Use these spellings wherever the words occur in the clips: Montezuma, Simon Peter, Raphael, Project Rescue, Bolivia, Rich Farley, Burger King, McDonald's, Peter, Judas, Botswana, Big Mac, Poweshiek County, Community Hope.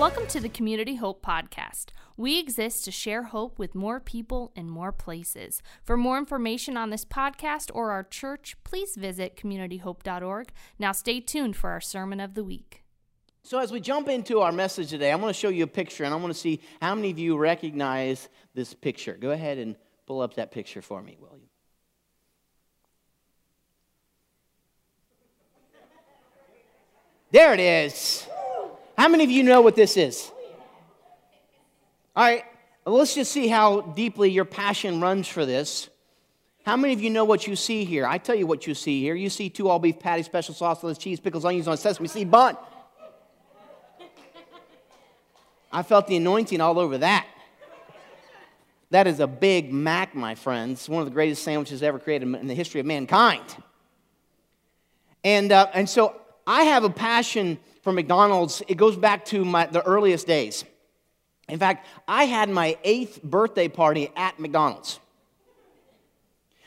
Welcome to the Community Hope Podcast. We exist to share hope with more people in more places. For more information on this podcast or our church, please visit communityhope.org. Now stay tuned for our sermon of the week. So as we jump into our message today, I'm going to show you a picture, and I want to see how many of you recognize this picture. Go ahead and pull up that picture for me, will you? There it is. How many of you know what this is? All right, let's just see how deeply your passion runs for this. How many of you know what you see here? I tell you what you see here. You see 2 all-beef patties, special sauce, lettuce, cheese, pickles, onions on sesame seed bun. I felt the anointing all over that. That is a Big Mac, my friends. One of the greatest sandwiches ever created in the history of mankind. And so I have a passion for McDonald's. It goes back to the earliest days. In fact, I had my 8th birthday party at McDonald's.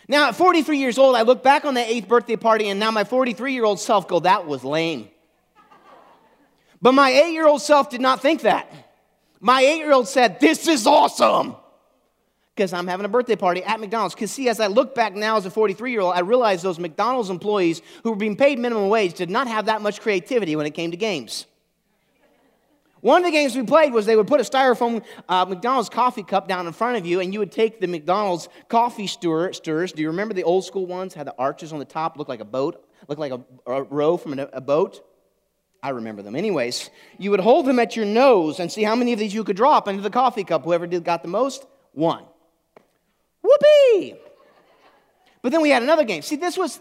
Now, at 43 years old, I look back on that 8th birthday party, and now my 43-year-old self goes, that was lame. But my 8-year-old self did not think that. My 8-year-old said, this is awesome, because I'm having a birthday party at McDonald's. Because, see, as I look back now as a 43-year-old, I realize those McDonald's employees who were being paid minimum wage did not have that much creativity when it came to games. One of the games we played was they would put a styrofoam McDonald's coffee cup down in front of you, and you would take the McDonald's coffee stirrers. Do you remember the old school ones? Had the arches on the top, looked like a boat, looked like a row from a boat? I remember them. Anyways, you would hold them at your nose and see how many of these you could drop into the coffee cup. Whoever got the most won. Whoopee! But then we had another game. See, this is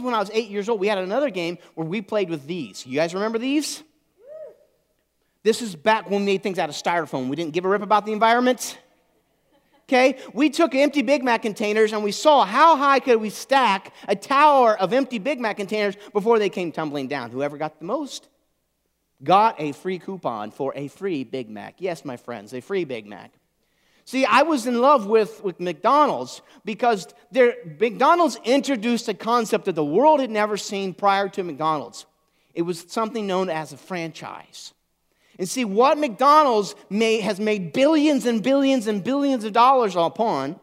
when I was 8 years old. We had another game where we played with these. You guys remember these? This is back when we made things out of styrofoam. We didn't give a rip about the environment. Okay? We took empty Big Mac containers, and we saw how high could we stack a tower of empty Big Mac containers before they came tumbling down. Whoever got the most got a free coupon for a free Big Mac. Yes, my friends, a free Big Mac. See, I was in love with McDonald's because McDonald's introduced a concept that the world had never seen prior to McDonald's. It was something known as a franchise. And see, what McDonald's has made billions and billions and billions of dollars upon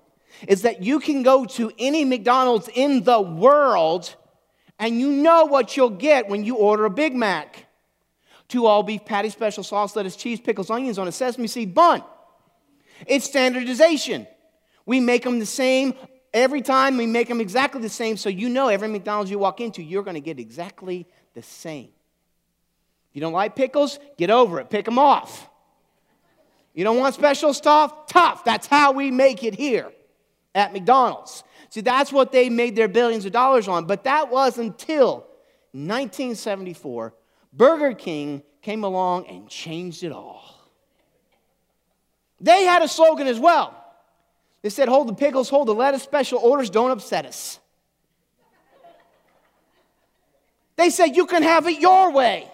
is that you can go to any McDonald's in the world and you know what you'll get when you order a Big Mac. 2 all-beef patties, special sauce, lettuce, cheese, pickles, onions on a sesame seed bun. It's standardization. We make them the same every time. We make them exactly the same, so you know every McDonald's you walk into, you're going to get exactly the same. If you don't like pickles, get over it. Pick them off. You don't want special stuff? Tough. That's how we make it here at McDonald's. See, that's what they made their billions of dollars on, but that was until 1974. Burger King came along and changed it all. They had a slogan as well. They said, hold the pickles, hold the lettuce, special orders, don't upset us. They said, you can have it your way.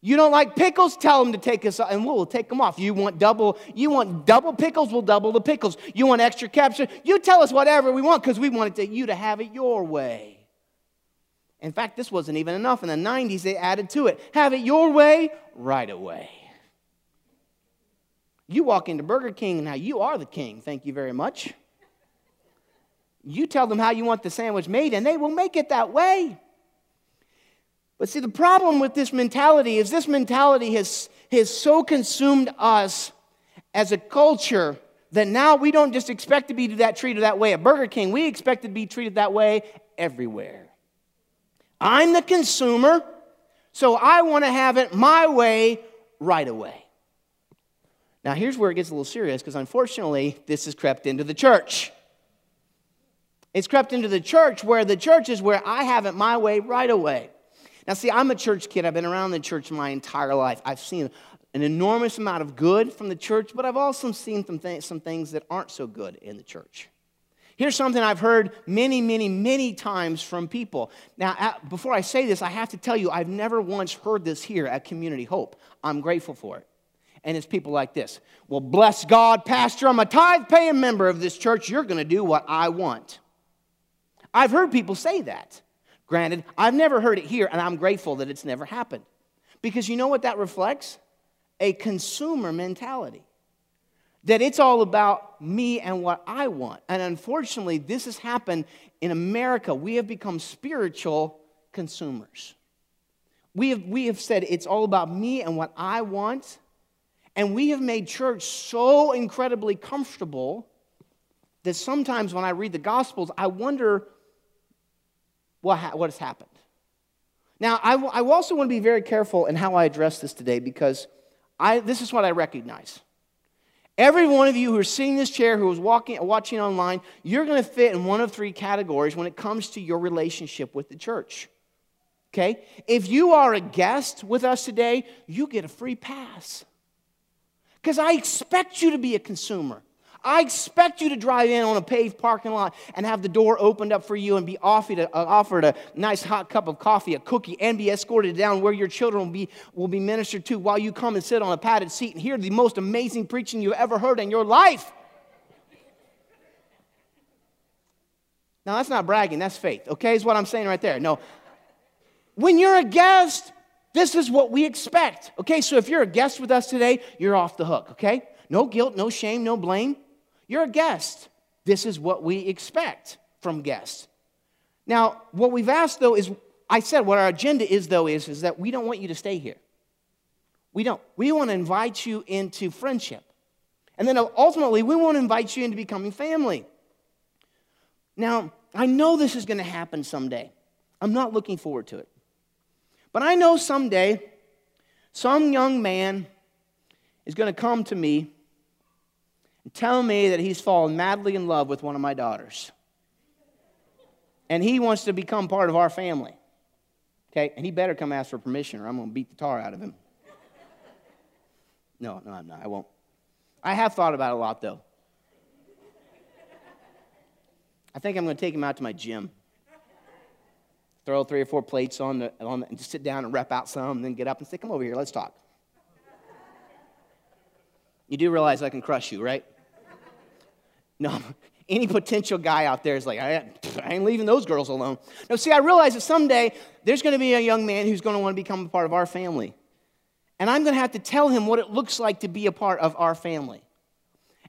You don't like pickles? Tell them to take us, and we'll take them off. You want double pickles? We'll double the pickles. You want extra ketchup? You tell us whatever we want, because we wanted you to have it your way. In fact, this wasn't even enough. In the 90s, they added to it, have it your way right away. You walk into Burger King, now you are the king, thank you very much. You tell them how you want the sandwich made, and they will make it that way. But see, the problem with this mentality is this mentality has so consumed us as a culture that now we don't just expect to be treated that way at Burger King. We expect to be treated that way everywhere. I'm the consumer, so I want to have it my way right away. Now, here's where it gets a little serious, because unfortunately, this has crept into the church. It's crept into the church where the church is where I have it my way right away. Now, see, I'm a church kid. I've been around the church my entire life. I've seen an enormous amount of good from the church, but I've also seen some things that aren't so good in the church. Here's something I've heard many, many, many times from people. Now, before I say this, I have to tell you, I've never once heard this here at Community Hope. I'm grateful for it. And it's people like this. Well, bless God, Pastor, I'm a tithe-paying member of this church. You're going to do what I want. I've heard people say that. Granted, I've never heard it here, and I'm grateful that it's never happened. Because you know what that reflects? a consumer mentality. That it's all about me and what I want. And unfortunately, this has happened in America. We have become spiritual consumers. We have said it's all about me and what I want. And we have made church so incredibly comfortable that sometimes when I read the Gospels, I wonder what has happened. Now, I also want to be very careful in how I address this today because this is what I recognize. Every one of you who are sitting in this chair, who is watching online, you're going to fit in one of three categories when it comes to your relationship with the church. Okay? If you are a guest with us today, you get a free pass. Because I expect you to be a consumer. I expect you to drive in on a paved parking lot and have the door opened up for you and be offered a nice hot cup of coffee, a cookie, and be escorted down where your children will be ministered to while you come and sit on a padded seat and hear the most amazing preaching you've ever heard in your life. Now, that's not bragging. That's faith, okay, is what I'm saying right there. No. When you're a guest, this is what we expect, okay? So if you're a guest with us today, you're off the hook, okay? No guilt, no shame, no blame. You're a guest. This is what we expect from guests. Now, what we've asked, though, is, I said what our agenda is, though, is that we don't want you to stay here. We don't. We want to invite you into friendship. And then, ultimately, we want to invite you into becoming family. Now, I know this is going to happen someday. I'm not looking forward to it. But I know someday, some young man is going to come to me and tell me that he's fallen madly in love with one of my daughters. And he wants to become part of our family. Okay? And he better come ask for permission or I'm going to beat the tar out of him. No, I'm not. I won't. I have thought about it a lot, though. I think I'm going to take him out to my gym. Throw 3 or 4 plates on the and just sit down and rep out some and then get up and say, come over here, let's talk. You do realize I can crush you, right? No, any potential guy out there is like, I ain't leaving those girls alone. No, see, I realize that someday there's going to be a young man who's going to want to become a part of our family. And I'm going to have to tell him what it looks like to be a part of our family.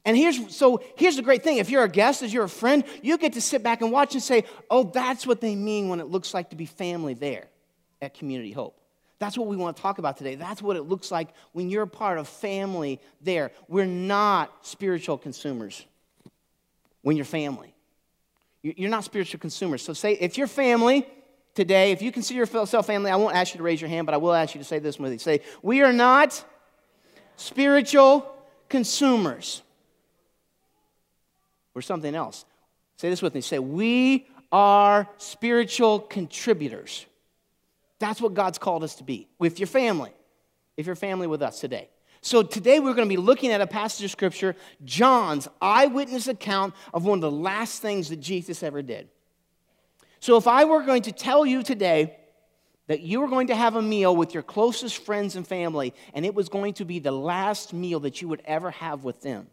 And here's the great thing. If you're a guest, if you're a friend, you get to sit back and watch and say, oh, that's what they mean when it looks like to be family there at Community Hope. That's what we want to talk about today. That's what it looks like when you're part of family there. We're not spiritual consumers when you're family. You're not spiritual consumers. So say, if you're family today, if you consider yourself family, I won't ask you to raise your hand, but I will ask you to say this with me. Say, we are not spiritual consumers. Or something else. Say this with me. Say, we are spiritual contributors. That's what God's called us to be, with your family, if you're family with us today. So today we're going to be looking at a passage of Scripture, John's eyewitness account of one of the last things that Jesus ever did. So if I were going to tell you today that you were going to have a meal with your closest friends and family, and it was going to be the last meal that you would ever have with them,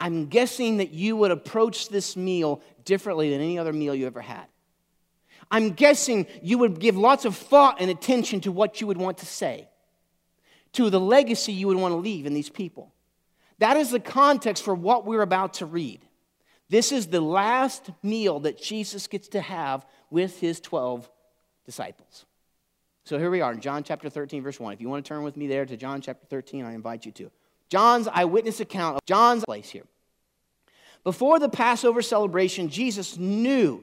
I'm guessing that you would approach this meal differently than any other meal you ever had. I'm guessing you would give lots of thought and attention to what you would want to say, to the legacy you would want to leave in these people. That is the context for what we're about to read. This is the last meal that Jesus gets to have with his 12 disciples. So here we are in John chapter 13, verse 1. If you want to turn with me there to John chapter 13, I invite you to. John's eyewitness account of John's place here. Before the Passover celebration, Jesus knew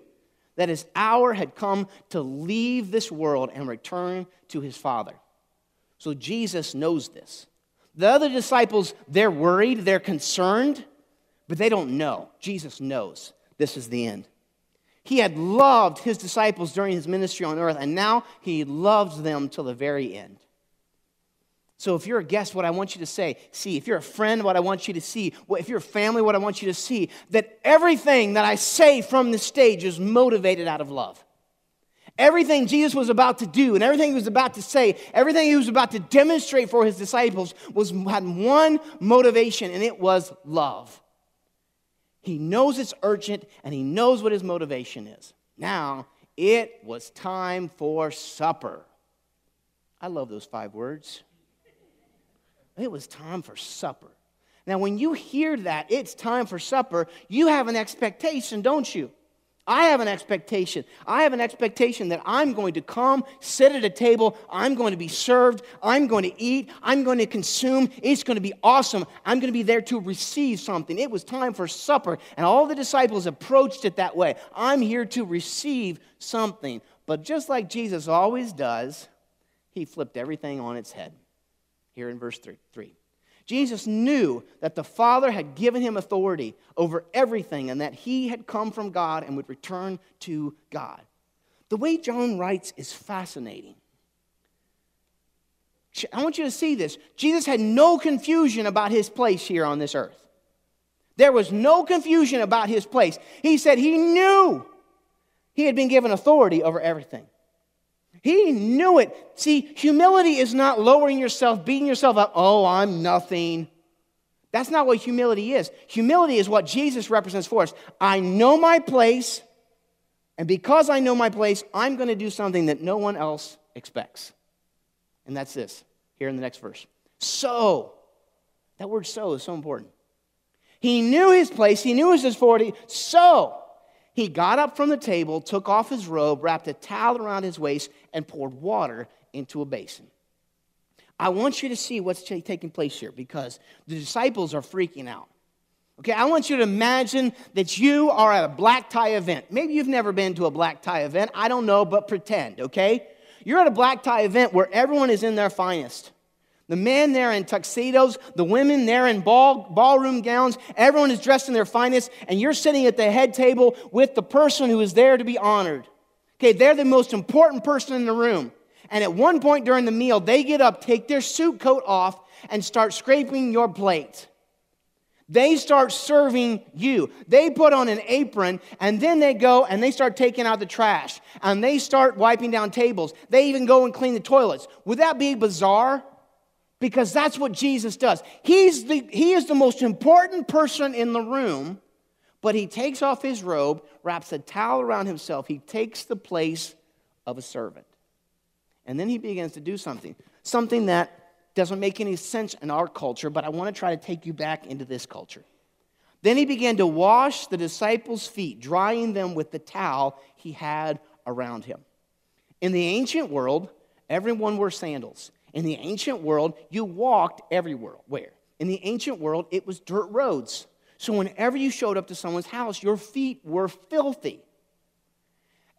that his hour had come to leave this world and return to his Father. So Jesus knows this. The other disciples, they're worried, they're concerned, but they don't know. Jesus knows this is the end. He had loved his disciples during his ministry on earth, and now he loves them till the very end. So if you're a guest, what I want you to see. If you're a friend, what I want you to see. If you're a family, what I want you to see. That everything that I say from the stage is motivated out of love. Everything Jesus was about to do and everything he was about to say, everything he was about to demonstrate for his disciples had one motivation, and it was love. He knows it's urgent, and he knows what his motivation is. Now, it was time for supper. I love those 5 words. It was time for supper. Now, when you hear that, it's time for supper, you have an expectation, don't you? I have an expectation. I have an expectation that I'm going to come, sit at a table, I'm going to be served, I'm going to eat, I'm going to consume, it's going to be awesome. I'm going to be there to receive something. It was time for supper, and all the disciples approached it that way. I'm here to receive something. But just like Jesus always does, he flipped everything on its head. Here in verse 3. Jesus knew that the Father had given him authority over everything and that he had come from God and would return to God. The way John writes is fascinating. I want you to see this. Jesus had no confusion about his place here on this earth. There was no confusion about his place. He said he knew he had been given authority over everything. He knew it. See, humility is not lowering yourself, beating yourself up. Oh, I'm nothing. That's not what humility is. Humility is what Jesus represents for us. I know my place, and because I know my place, I'm going to do something that no one else expects. And that's this, here in the next verse. So, that word so is so important. He knew his place, he knew his authority, so he got up from the table, took off his robe, wrapped a towel around his waist, and poured water into a basin. I want you to see what's taking place here because the disciples are freaking out. Okay, I want you to imagine that you are at a black tie event. Maybe you've never been to a black tie event. I don't know, but pretend, okay? You're at a black tie event where everyone is in their finest. The men there in tuxedos, the women there in ballroom gowns, everyone is dressed in their finest, and you're sitting at the head table with the person who is there to be honored. Okay, they're the most important person in the room. And at one point during the meal, they get up, take their suit coat off, and start scraping your plate. They start serving you. They put on an apron, and then they go and they start taking out the trash, and they start wiping down tables. They even go and clean the toilets. Would that be bizarre? Because that's what Jesus does. He is the most important person in the room, but he takes off his robe, wraps a towel around himself. He takes the place of a servant. And then he begins to do something that doesn't make any sense in our culture, but I want to try to take you back into this culture. Then he began to wash the disciples' feet, drying them with the towel he had around him. In the ancient world, everyone wore sandals. In the ancient world, you walked everywhere. Where? In the ancient world, it was dirt roads. So whenever you showed up to someone's house, your feet were filthy.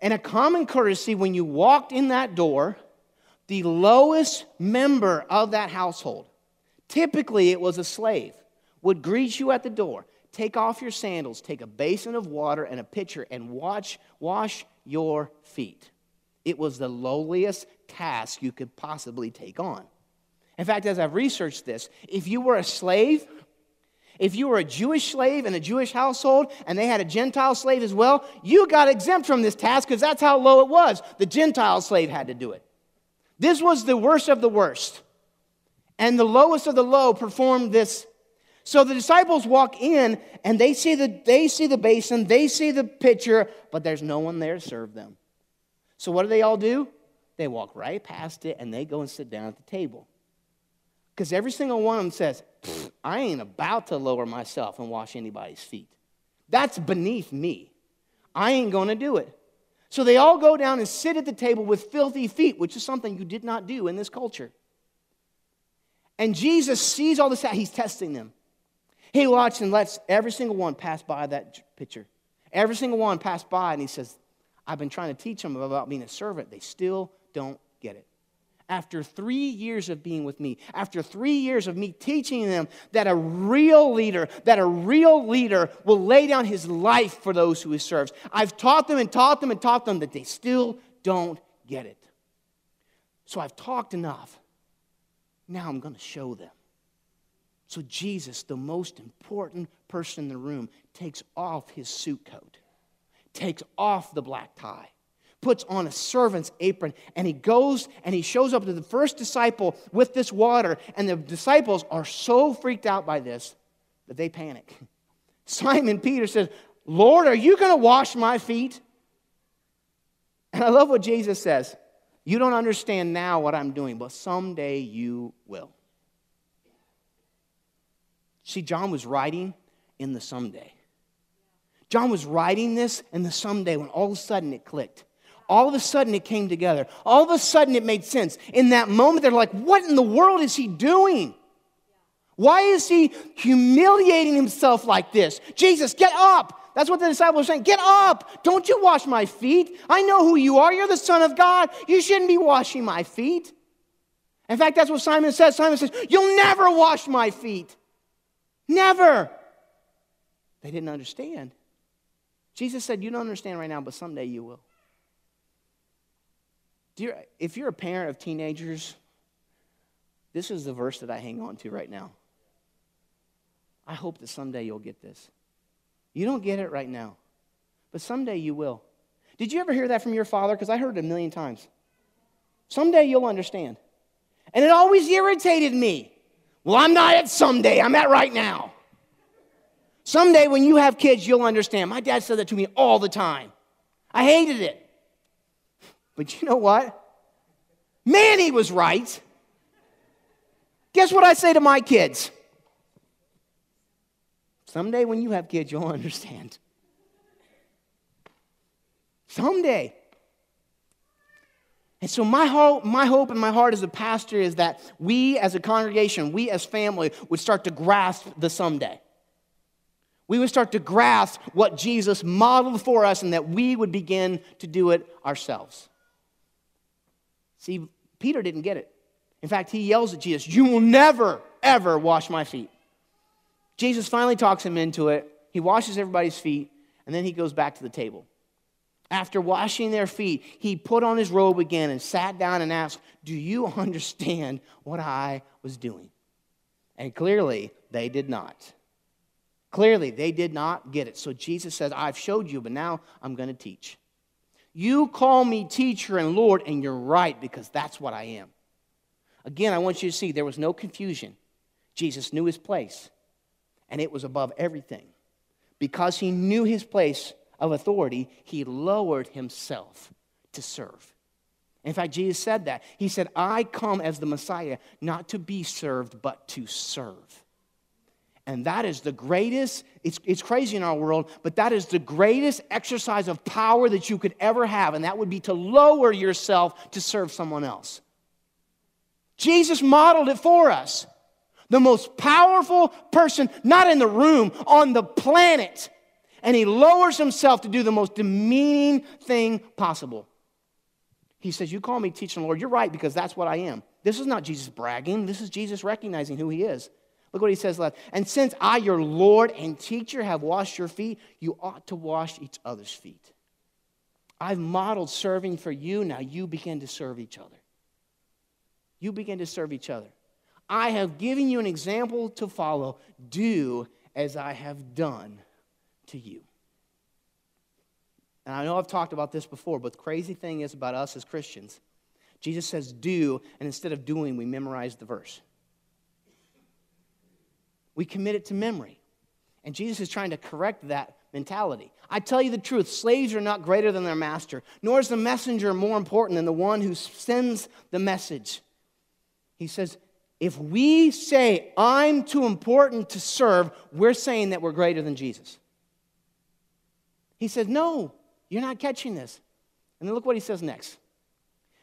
And a common courtesy, when you walked in that door, the lowest member of that household, typically it was a slave, would greet you at the door, take off your sandals, take a basin of water and a pitcher, and wash your feet. It was the lowliest task you could possibly take on. In fact, as I've researched this, if you were a slave, if you were a Jewish slave in a Jewish household and they had a Gentile slave as well, you got exempt from this task because that's how low it was. The Gentile slave had to do it. This was the worst of the worst. And the lowest of the low performed this. So the disciples walk in and they see the basin, they see the pitcher, but there's no one there to serve them. So what do they all do? They walk right past it, and they go and sit down at the table. Because every single one of them says, I ain't about to lower myself and wash anybody's feet. That's beneath me. I ain't going to do it. So they all go down and sit at the table with filthy feet, which is something you did not do in this culture. And Jesus sees all this out. He's testing them. He watches and lets every single one pass by that pitcher. Every single one pass by, and he says, I've been trying to teach them about being a servant. They still don't get it. After 3 years of being with me, after 3 years of me teaching them that a real leader will lay down his life for those who he serves, I've taught them and taught them and taught them that they still don't get it. So I've talked enough. Now I'm going to show them. So Jesus, the most important person in the room, takes off his suit coat, takes off the black tie, puts on a servant's apron, and he goes and he shows up to the first disciple with this water, and the disciples are so freaked out by this that they panic. Simon Peter says, Lord, are you going to wash my feet? And I love what Jesus says. You don't understand now what I'm doing, but someday you will. See, John was writing in the someday. John was writing this in the someday when all of a sudden it clicked. All of a sudden it came together. All of a sudden it made sense. In that moment, they're like, what in the world is he doing? Why is he humiliating himself like this? Jesus, get up. That's what the disciples are saying. Get up. Don't you wash my feet. I know who you are. You're the Son of God. You shouldn't be washing my feet. In fact, that's what Simon says. Simon says, you'll never wash my feet. Never. They didn't understand. Jesus said, you don't understand right now, but someday you will. If you're a parent of teenagers, this is the verse that I hang on to right now. I hope that someday you'll get this. You don't get it right now, but someday you will. Did you ever hear that from your father? Because I heard it a million times. Someday you'll understand. And it always irritated me. Well, I'm not at someday. I'm at right now. Someday when you have kids, you'll understand. My dad said that to me all the time. I hated it. But you know what? Man, he was right. Guess what I say to my kids? Someday when you have kids, you'll understand. Someday. And so my hope and my heart as a pastor is that we as a congregation, we as family, would start to grasp the someday. We would start to grasp what Jesus modeled for us and that we would begin to do it ourselves. See, Peter didn't get it. In fact, he yells at Jesus, you will never, ever wash my feet. Jesus finally talks him into it. He washes everybody's feet, and then he goes back to the table. After washing their feet, he put on his robe again and sat down and asked, do you understand what I was doing? And clearly, they did not. Clearly, they did not get it. So Jesus says, I've showed you, but now I'm going to teach. You call me teacher and Lord, and you're right, because that's what I am. Again, I want you to see there was no confusion. Jesus knew his place, and it was above everything. Because he knew his place of authority, he lowered himself to serve. In fact, Jesus said that. He said, I come as the Messiah, not to be served, but to serve. And that is the greatest, it's crazy in our world, but that is the greatest exercise of power that you could ever have, and that would be to lower yourself to serve someone else. Jesus modeled it for us. The most powerful person, not in the room, on the planet. And he lowers himself to do the most demeaning thing possible. He says, you call me teacher and Lord. You're right, because that's what I am. This is not Jesus bragging. This is Jesus recognizing who he is. Look what he says left. And since I, your Lord and teacher, have washed your feet, you ought to wash each other's feet. I've modeled serving for you. Now you begin to serve each other. You begin to serve each other. I have given you an example to follow. Do as I have done to you. And I know I've talked about this before, but the crazy thing is about us as Christians. Jesus says do, and instead of doing, we memorize the verse. We commit it to memory. And Jesus is trying to correct that mentality. I tell you the truth, slaves are not greater than their master, nor is the messenger more important than the one who sends the message. He says, if we say, I'm too important to serve, we're saying that we're greater than Jesus. He says, no, you're not catching this. And then look what he says next.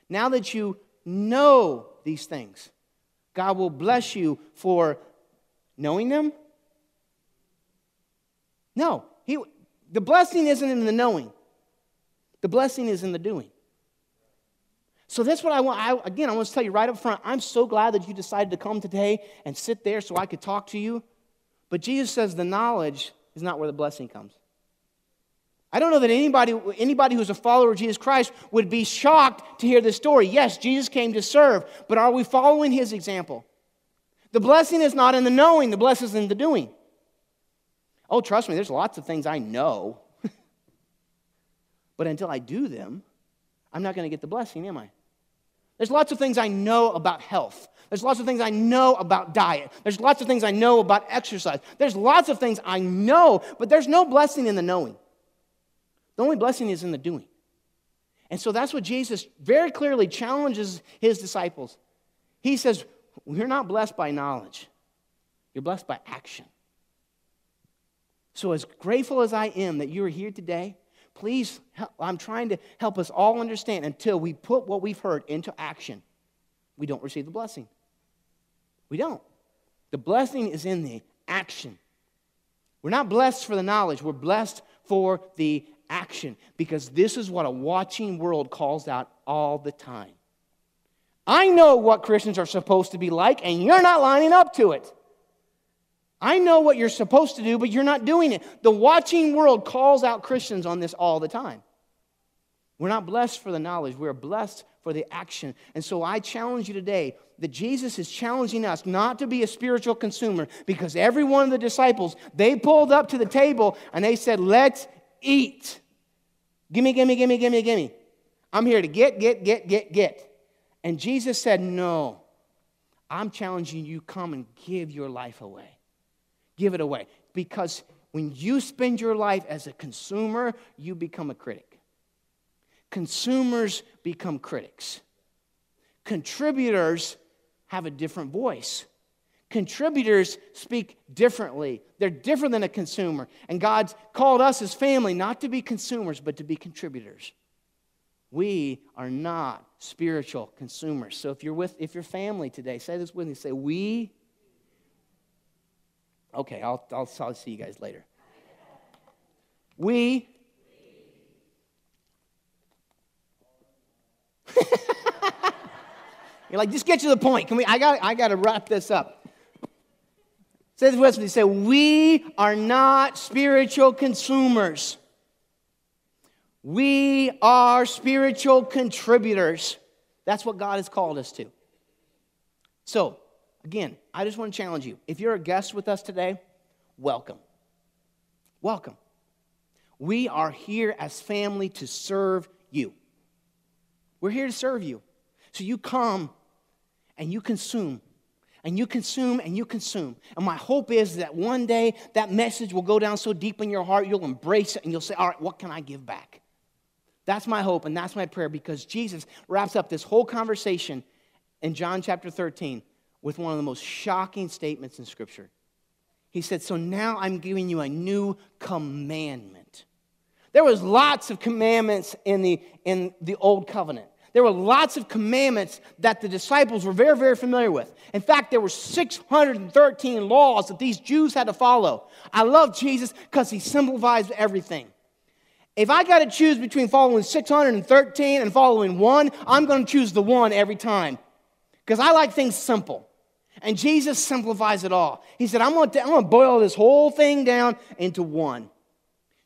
Now that you know these things, God will bless you for knowing them. No, the blessing isn't in the knowing. The blessing is in the doing. So that's what I want. I want to tell you right up front, I'm so glad that you decided to come today and sit there so I could talk to you. But Jesus says the knowledge is not where the blessing comes. I don't know that anybody who's a follower of Jesus Christ would be shocked to hear this story. Yes, Jesus came to serve, but are we following his example? The blessing is not in the knowing. The blessing is in the doing. Oh, trust me, there's lots of things I know. But until I do them, I'm not going to get the blessing, am I? There's lots of things I know about health. There's lots of things I know about diet. There's lots of things I know about exercise. There's lots of things I know, but there's no blessing in the knowing. The only blessing is in the doing. And so that's what Jesus very clearly challenges his disciples. He says, you're not blessed by knowledge. You're blessed by action. So as grateful as I am that you are here today, please, I'm trying to help us all understand until we put what we've heard into action, we don't receive the blessing. We don't. The blessing is in the action. We're not blessed for the knowledge. We're blessed for the action, because this is what a watching world calls out all the time. I know what Christians are supposed to be like, and you're not lining up to it. I know what you're supposed to do, but you're not doing it. The watching world calls out Christians on this all the time. We're not blessed for the knowledge. We're blessed for the action. And so I challenge you today that Jesus is challenging us not to be a spiritual consumer, because every one of the disciples, they pulled up to the table and they said, let's eat. Gimme, gimme, gimme, gimme, gimme. I'm here to get. And Jesus said, no, I'm challenging you, come and give your life away. Give it away. Because when you spend your life as a consumer, you become a critic. Consumers become critics. Contributors have a different voice. Contributors speak differently. They're different than a consumer. And God's called us as family not to be consumers, but to be contributors. We are not spiritual consumers. So if you're with, if your family today, say this with me, say, we... Okay, I'll see you guys later. We. You're like, just get to the point. Can we? I got to wrap this up. Say this with me. Say, we are not spiritual consumers. We are spiritual contributors. That's what God has called us to. So, again, I just want to challenge you. If you're a guest with us today, welcome. Welcome. We are here as family to serve you. We're here to serve you. So you come and you consume. And you consume and you consume. And my hope is that one day that message will go down so deep in your heart, you'll embrace it and you'll say, all right, what can I give back? That's my hope and that's my prayer, because Jesus wraps up this whole conversation in John chapter 13. With one of the most shocking statements in Scripture. He said, so now I'm giving you a new commandment. There was lots of commandments in the Old Covenant. There were lots of commandments that the disciples were very, very familiar with. In fact, there were 613 laws that these Jews had to follow. I love Jesus because he simplifies everything. If I got to choose between following 613 and following one, I'm going to choose the one every time. Because I like things simple. And Jesus simplifies it all. He said, I'm going to boil this whole thing down into one.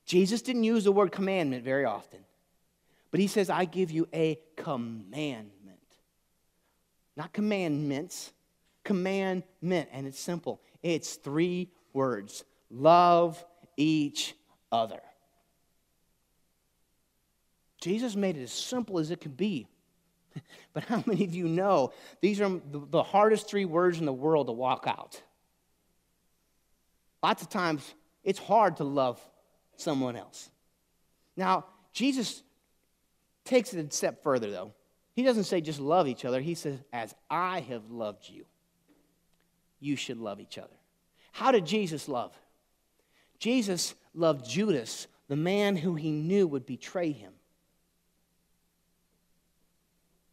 Jesus didn't use the word commandment very often. But he says, I give you a commandment. Not commandments. Commandment. And it's simple. It's 3 words. Love each other. Jesus made it as simple as it could be. But how many of you know these are the hardest 3 words in the world to walk out? Lots of times, it's hard to love someone else. Now, Jesus takes it a step further, though. He doesn't say just love each other. He says, as I have loved you, you should love each other. How did Jesus love? Jesus loved Judas, the man who he knew would betray him.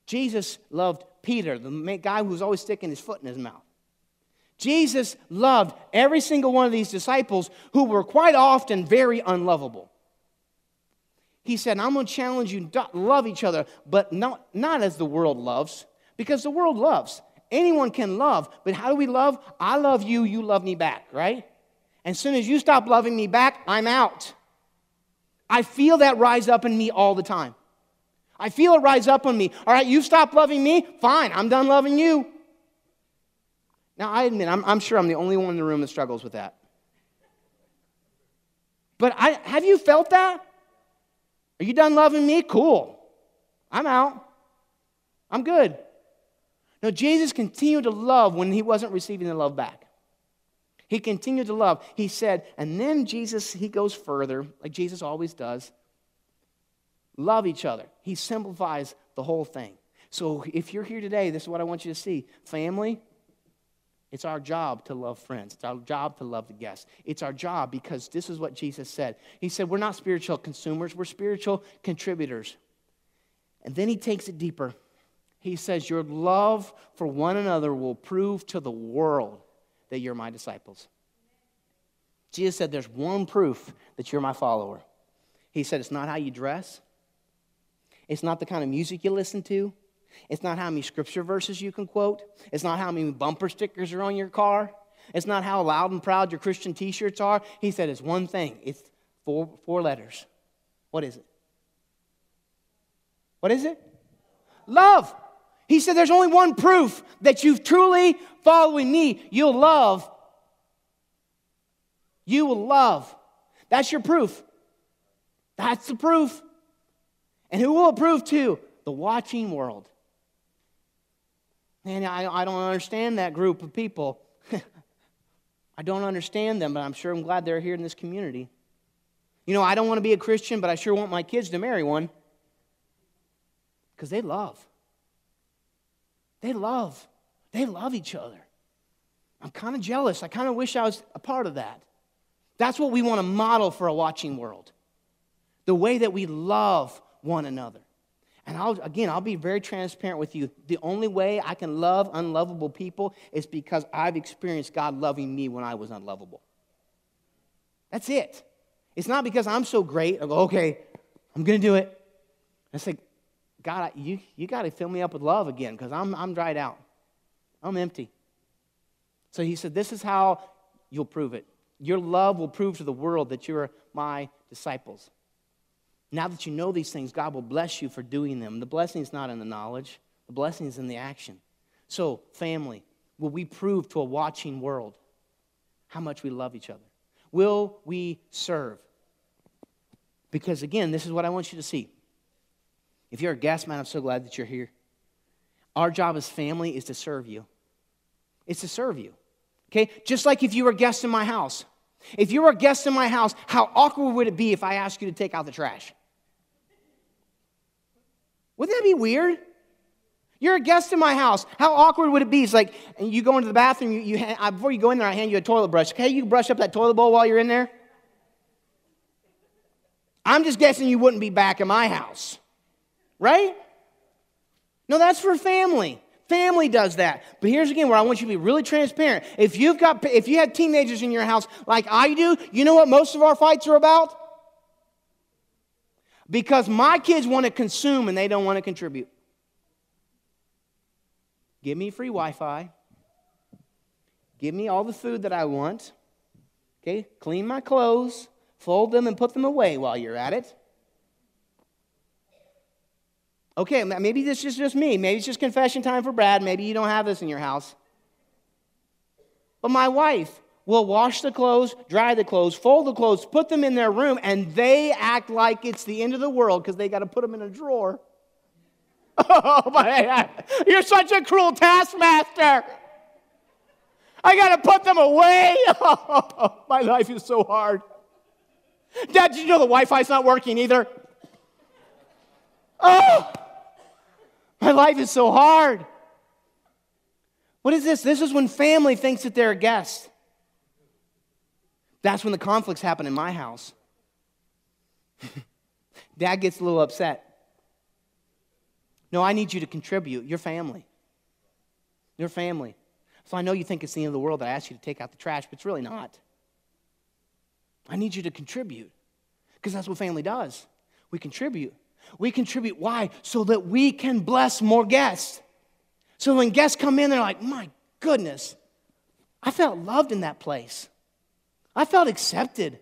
Jesus loved Peter, the guy who was always sticking his foot in his mouth. Jesus loved every single one of these disciples who were quite often very unlovable. He said, I'm going to challenge you to love each other, but not as the world loves, because the world loves. Anyone can love, but how do we love? I love you, you love me back, right? And as soon as you stop loving me back, I'm out. I feel that rise up in me all the time. I feel it rise up on me. All right, you stopped loving me? Fine, I'm done loving you. Now, I admit, I'm sure I'm the only one in the room that struggles with that. But have you felt that? Are you done loving me? Cool. I'm out. I'm good. No, Jesus continued to love when he wasn't receiving the love back. He continued to love. He said, and then Jesus, he goes further, like Jesus always does. Love each other. He simplifies the whole thing. So if you're here today, this is what I want you to see. Family, It's our job to love friends. It's our job to love the guests. It's our job because this is what Jesus said. He said, we're not spiritual consumers. We're spiritual contributors. And then he takes it deeper. He says, your love for one another will prove to the world that you're my disciples. Jesus said, there's one proof that you're my follower. He said, it's not how you dress. It's not the kind of music you listen to. It's not how many scripture verses you can quote. It's not how many bumper stickers are on your car. It's not how loud and proud your Christian t-shirts are. He said it's one thing. It's four letters. What is it? What is it? Love. He said there's only one proof that you've truly following me. You'll love. You will love. That's your proof. That's the proof. And who will it prove to? The watching world. And I don't understand that group of people. I don't understand them, but I'm glad they're here in this community. You know, I don't want to be a Christian, but I sure want my kids to marry one. Because they love. They love. They love each other. I'm kind of jealous. I kind of wish I was a part of that. That's what we want to model for a watching world. The way that we love one another. And I'll be very transparent with you. The only way I can love unlovable people is because I've experienced God loving me when I was unlovable. That's it. It's not because I'm so great. I go, okay, I'm going to do it. I say, God, you got to fill me up with love again because I'm dried out. I'm empty. So he said, this is how you'll prove it. Your love will prove to the world that you're my disciples. Now that you know these things, God will bless you for doing them. The blessing is not in the knowledge. The blessing is in the action. So, family, will we prove to a watching world how much we love each other? Will we serve? Because, again, this is what I want you to see. If you're a guest, man, I'm so glad that you're here. Our job as family is to serve you. It's to serve you. Okay? Just like if you were a guest in my house. If you were a guest in my house, how awkward would it be if I asked you to take out the trash? Wouldn't that be weird? You're a guest in my house. How awkward would it be? It's like you go into the bathroom. Before you go in there, I hand you a toilet brush. Okay, you brush up that toilet bowl while you're in there? I'm just guessing you wouldn't be back in my house, right? No, that's for family. Family does that. But here's again where I want you to be really transparent. If you have teenagers in your house like I do, you know what most of our fights are about? Because my kids want to consume and they don't want to contribute. Give me free Wi-Fi. Give me all the food that I want. Okay? Clean my clothes, fold them and put them away while you're at it. Okay, maybe this is just me. Maybe it's just confession time for Brad. Maybe you don't have this in your house. But my wife will wash the clothes, dry the clothes, fold the clothes, put them in their room, and they act like it's the end of the world because they got to put them in a drawer. Oh, my God. You're such a cruel taskmaster. I got to put them away. Oh, my life is so hard. Dad, did you know the Wi-Fi's not working either? Oh! My life is so hard. What is this? This is when family thinks that they're a guest. That's when the conflicts happen in my house. Dad gets a little upset. No, I need you to contribute. Your family. Your family. So I know you think it's the end of the world that I asked you to take out the trash, but it's really not. I need you to contribute because that's what family does. We contribute. We contribute. Why? So that we can bless more guests. So when guests come in, they're like, my goodness, I felt loved in that place. I felt accepted.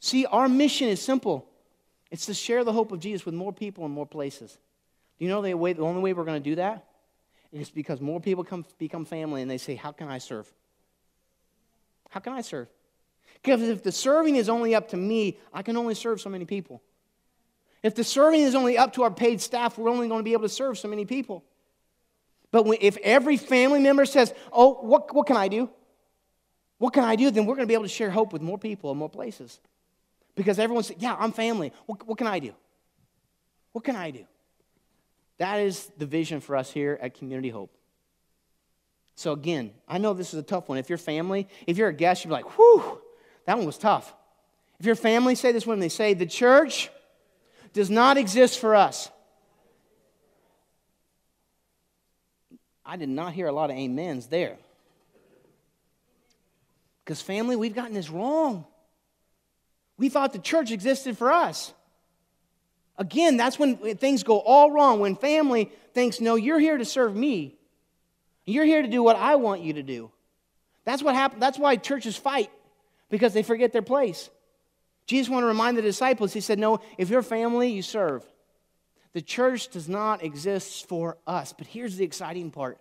See, our mission is simple. It's to share the hope of Jesus with more people in more places. Do you know the only way we're going to do that is because more people become family and they say, how can I serve? How can I serve? Because if the serving is only up to me, I can only serve so many people. If the serving is only up to our paid staff, we're only going to be able to serve so many people. But if every family member says, oh, what can I do? What can I do? Then we're going to be able to share hope with more people in more places. Because everyone says, yeah, I'm family. What can I do? What can I do? That is the vision for us here at Community Hope. So again, I know this is a tough one. If you're family, if you're a guest, you'd be like, whew, that one was tough. If your family say this when they say, the church does not exist for us. I did not hear a lot of amens there. Because family, we've gotten this wrong. We thought the church existed for us. Again, that's when things go all wrong. When family thinks, no, you're here to serve me. You're here to do what I want you to do. That's what happened. That's why churches fight, because they forget their place. Jesus wanted to remind the disciples, he said, no, if you're family, you serve. The church does not exist for us. But here's the exciting part.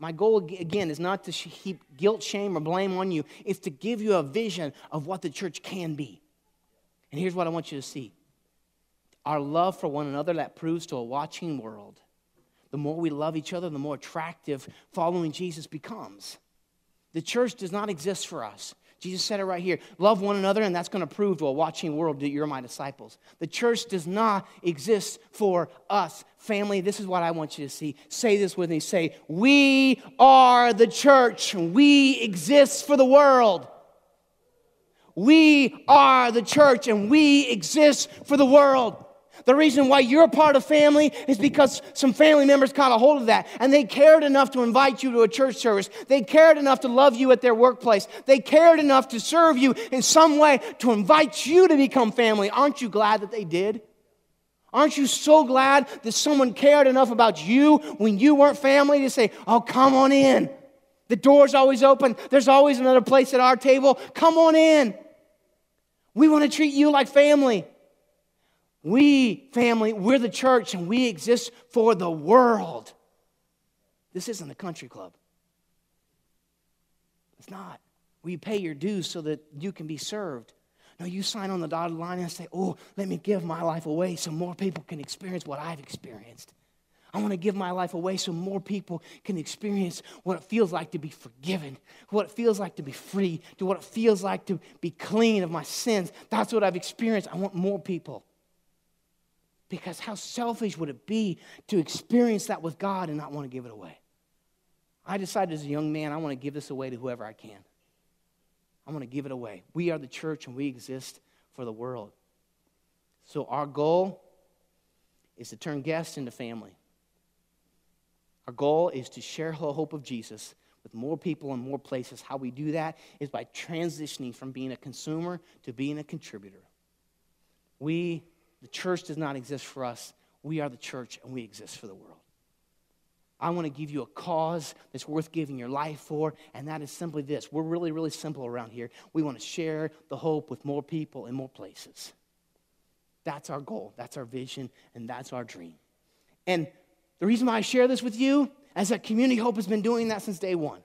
My goal, again, is not to heap guilt, shame, or blame on you. It's to give you a vision of what the church can be. And here's what I want you to see. Our love for one another, that proves to a watching world. The more we love each other, the more attractive following Jesus becomes. The church does not exist for us. Jesus said it right here. Love one another, and that's going to prove to a watching world that you're my disciples. The church does not exist for us. Family, this is what I want you to see. Say this with me. Say, we are the church. We exist for the world. We are the church, and we exist for the world. The reason why you're a part of family is because some family members caught a hold of that, and they cared enough to invite you to a church service. They cared enough to love you at their workplace. They cared enough to serve you in some way, to invite you to become family. Aren't you glad that they did? Aren't you so glad that someone cared enough about you when you weren't family to say, oh, come on in. The door's always open. There's always another place at our table. Come on in. We want to treat you like family. We, family, we're the church, and we exist for the world. This isn't a country club. It's not. We pay your dues so that you can be served. No, you sign on the dotted line and say, oh, let me give my life away so more people can experience what I've experienced. I want to give my life away so more people can experience what it feels like to be forgiven, what it feels like to be free, to what it feels like to be clean of my sins. That's what I've experienced. I want more people. Because how selfish would it be to experience that with God and not want to give it away? I decided as a young man, I want to give this away to whoever I can. I want to give it away. We are the church, and we exist for the world. So our goal is to turn guests into family. Our goal is to share the hope of Jesus with more people in more places. How we do that is by transitioning from being a consumer to being a contributor. The church does not exist for us. We are the church, and we exist for the world. I want to give you a cause that's worth giving your life for, and that is simply this. We're really, really simple around here. We want to share the hope with more people in more places. That's our goal. That's our vision, and that's our dream. And the reason why I share this with you is that Community Hope has been doing that since day one.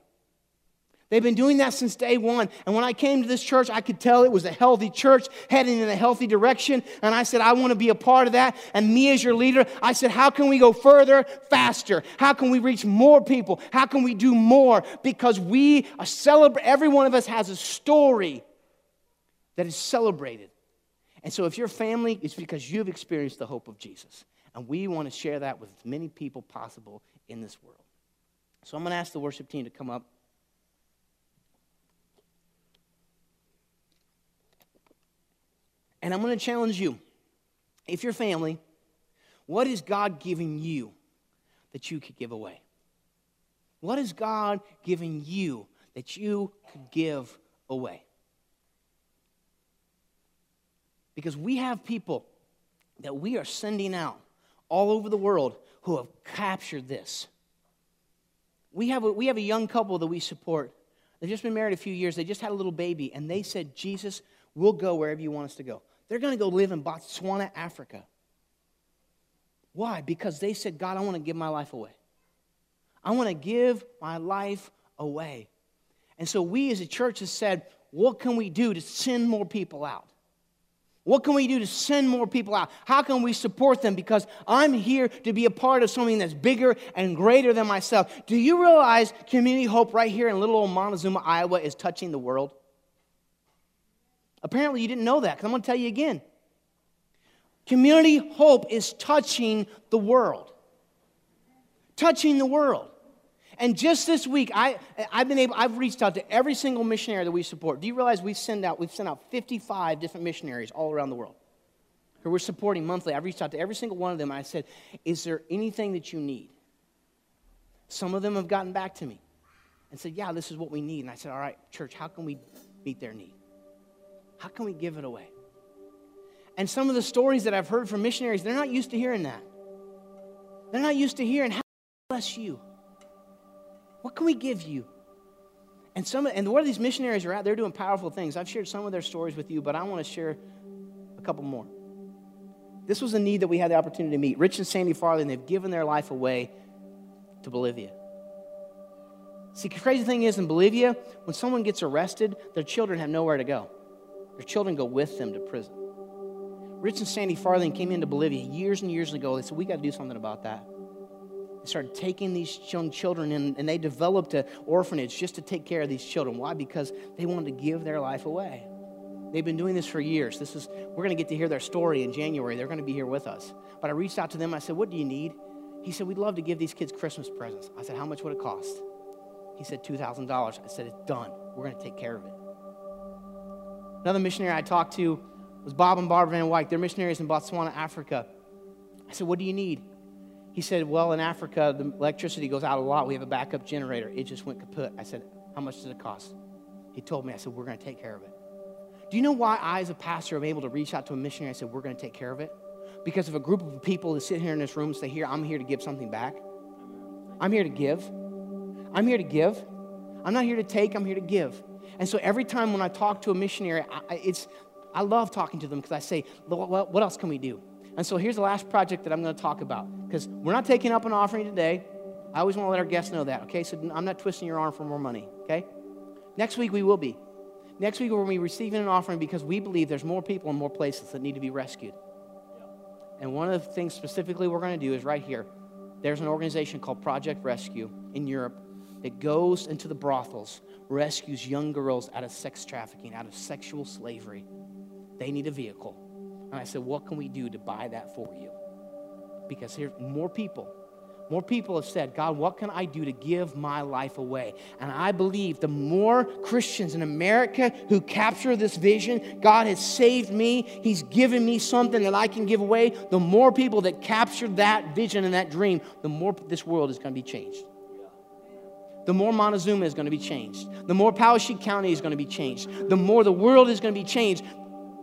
They've been doing that since day one. And when I came to this church, I could tell it was a healthy church heading in a healthy direction. And I said, I want to be a part of that. And me as your leader, I said, how can we go further, faster? How can we reach more people? How can we do more? Because we are celebrating. Every one of us has a story that is celebrated. And so if you're family, it's because you've experienced the hope of Jesus. And we want to share that with as many people possible in this world. So I'm going to ask the worship team to come up. And I'm going to challenge you. If you're family, what is God giving you that you could give away? What is God giving you that you could give away? Because we have people that we are sending out all over the world who have captured this. We have a young couple that we support. They've just been married a few years. They just had a little baby, and they said, Jesus, we'll go wherever you want us to go. They're going to go live in Botswana, Africa. Why? Because they said, God, I want to give my life away. I want to give my life away. And so we as a church have said, what can we do to send more people out? What can we do to send more people out? How can we support them? Because I'm here to be a part of something that's bigger and greater than myself. Do you realize Community Hope right here in little old Montezuma, Iowa is touching the world? Apparently you didn't know that, because I'm going to tell you again. Community Hope is touching the world. Touching the world. And just this week, I've reached out to every single missionary that we support. Do you realize we've sent out 55 different missionaries all around the world who we're supporting monthly? I've reached out to every single one of them, and I said, is there anything that you need? Some of them have gotten back to me and said, yeah, this is what we need. And I said, all right, church, how can we meet their need? How can we give it away? And some of the stories that I've heard from missionaries, they're not used to hearing that. They're not used to hearing, how can we bless you? What can we give you? And where these missionaries are at, they're doing powerful things. I've shared some of their stories with you, but I want to share a couple more. This was a need that we had the opportunity to meet. Rich and Sandy Farley, and they've given their life away to Bolivia. See, the crazy thing is, in Bolivia, when someone gets arrested, their children have nowhere to go. Their children go with them to prison. Rich and Sandy Farley came into Bolivia years and years ago. They said, we got to do something about that. They started taking these young children in, and they developed an orphanage just to take care of these children. Why? Because they wanted to give their life away. They've been doing this for years. We're going to get to hear their story in January. They're going to be here with us. But I reached out to them. I said, what do you need? He said, we'd love to give these kids Christmas presents. I said, how much would it cost? He said, $2,000. I said, it's done. We're going to take care of it. Another missionary I talked to was Bob and Barb Van Wyk. They're missionaries in Botswana, Africa. I said, what do you need? He said, well, in Africa, the electricity goes out a lot. We have a backup generator. It just went kaput. I said, how much does it cost? He told me. I said, we're going to take care of it. Do you know why I, as a pastor, am able to reach out to a missionary and say, we're going to take care of it? Because if a group of people that sit here in this room and say, here, I'm here to give something back. I'm here to give. I'm here to give. I'm not here to take, I'm here to give. And so every time when I talk to a missionary, I love talking to them because I say, what else can we do? And so here's the last project that I'm going to talk about, because we're not taking up an offering today. I always want to let our guests know that, okay? So I'm not twisting your arm for more money, okay? Next week we will be. Next week we'll be receiving an offering because we believe there's more people in more places that need to be rescued. And one of the things specifically we're going to do is right here. There's an organization called Project Rescue in Europe that goes into the brothels, rescues young girls out of sex trafficking, out of sexual slavery. They need a vehicle. And I said, what can we do to buy that for you? Because here's more people have said, God, what can I do to give my life away? And I believe the more Christians in America who capture this vision, God has saved me, he's given me something that I can give away. The more people that capture that vision and that dream, the more this world is going to be changed. The more Montezuma is going to be changed. The more Poweshiek County is going to be changed. The more the world is going to be changed,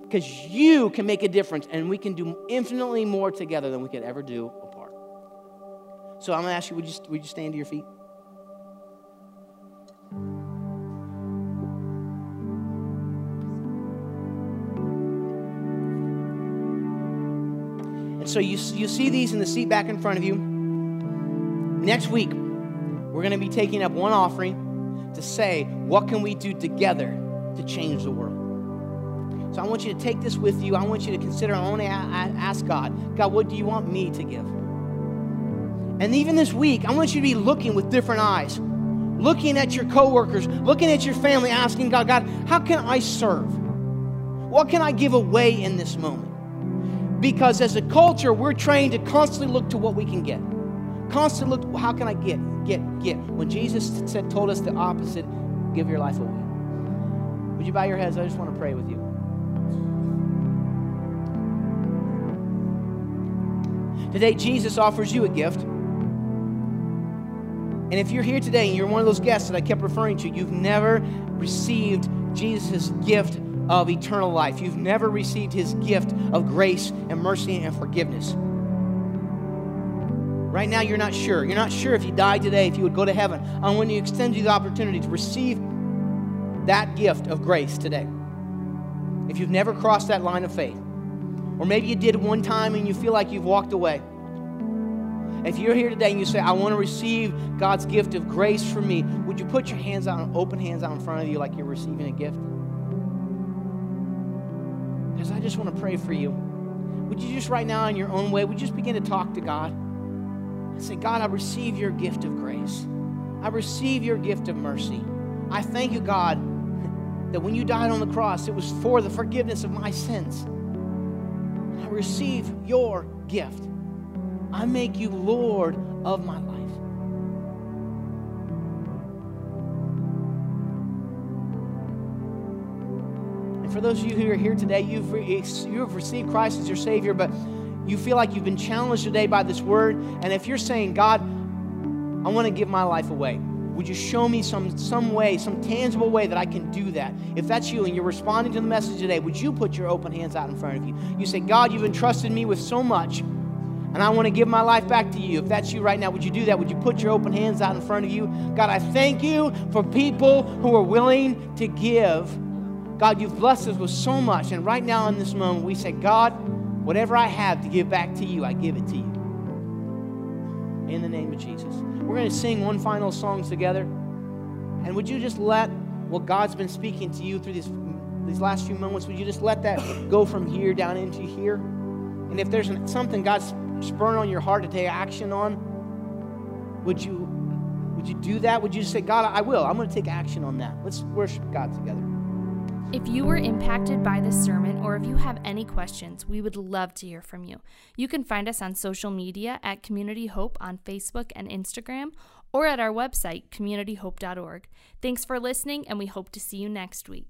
because you can make a difference, and we can do infinitely more together than we could ever do apart. So I'm going to ask you, would you stand to your feet? And so you see these in the seat back in front of you. Next week, we're going to be taking up one offering to say, what can we do together to change the world? So I want you to take this with you. I want you to consider, I want to ask God, God, what do you want me to give? And even this week, I want you to be looking with different eyes, looking at your coworkers, looking at your family, asking God, God, how can I serve? What can I give away in this moment? Because as a culture, we're trained to constantly look to what we can get. Constantly look, how can I get? When Jesus told us the opposite, give your life away. Would you bow your heads? I just want to pray with you. Today, Jesus offers you a gift. And if you're here today and you're one of those guests that I kept referring to, you've never received Jesus' gift of eternal life. You've never received his gift of grace and mercy and forgiveness. Right now, you're not sure. You're not sure if you died today, if you would go to heaven. I want to extend you the opportunity to receive that gift of grace today. If you've never crossed that line of faith, or maybe you did one time and you feel like you've walked away. If you're here today and you say, I want to receive God's gift of grace for me, would you put your hands out, open hands out in front of you like you're receiving a gift? Because I just want to pray for you. Would you just right now in your own way, would you just begin to talk to God? And say, God, I receive your gift of grace. I receive your gift of mercy. I thank you, God, that when you died on the cross, it was for the forgiveness of my sins. I receive your gift. I make you Lord of my life. for those of you who are here today, you have received Christ as your Savior, but you feel like you've been challenged today by this word. And if you're saying, God, I want to give my life away, would you show me some way, some tangible way that I can do that? If that's you and you're responding to the message today, would you put your open hands out in front of you? You say, God, you've entrusted me with so much, and I want to give my life back to you. If that's you right now, would you do that? Would you put your open hands out in front of you? God, I thank you for people who are willing to give. God, you've blessed us with so much. And right now in this moment, we say, God, whatever I have to give back to you, I give it to you. In the name of Jesus. We're going to sing one final song together. And would you just let what God's been speaking to you through these last few moments, would you just let that go from here down into here? And if there's something God's spurring on your heart to take action on, would you do that? Would you just say, God, I will. I'm going to take action on that. Let's worship God together. If you were impacted by this sermon, or if you have any questions, we would love to hear from you. You can find us on social media at Community Hope on Facebook and Instagram, or at our website, communityhope.org. Thanks for listening, and we hope to see you next week.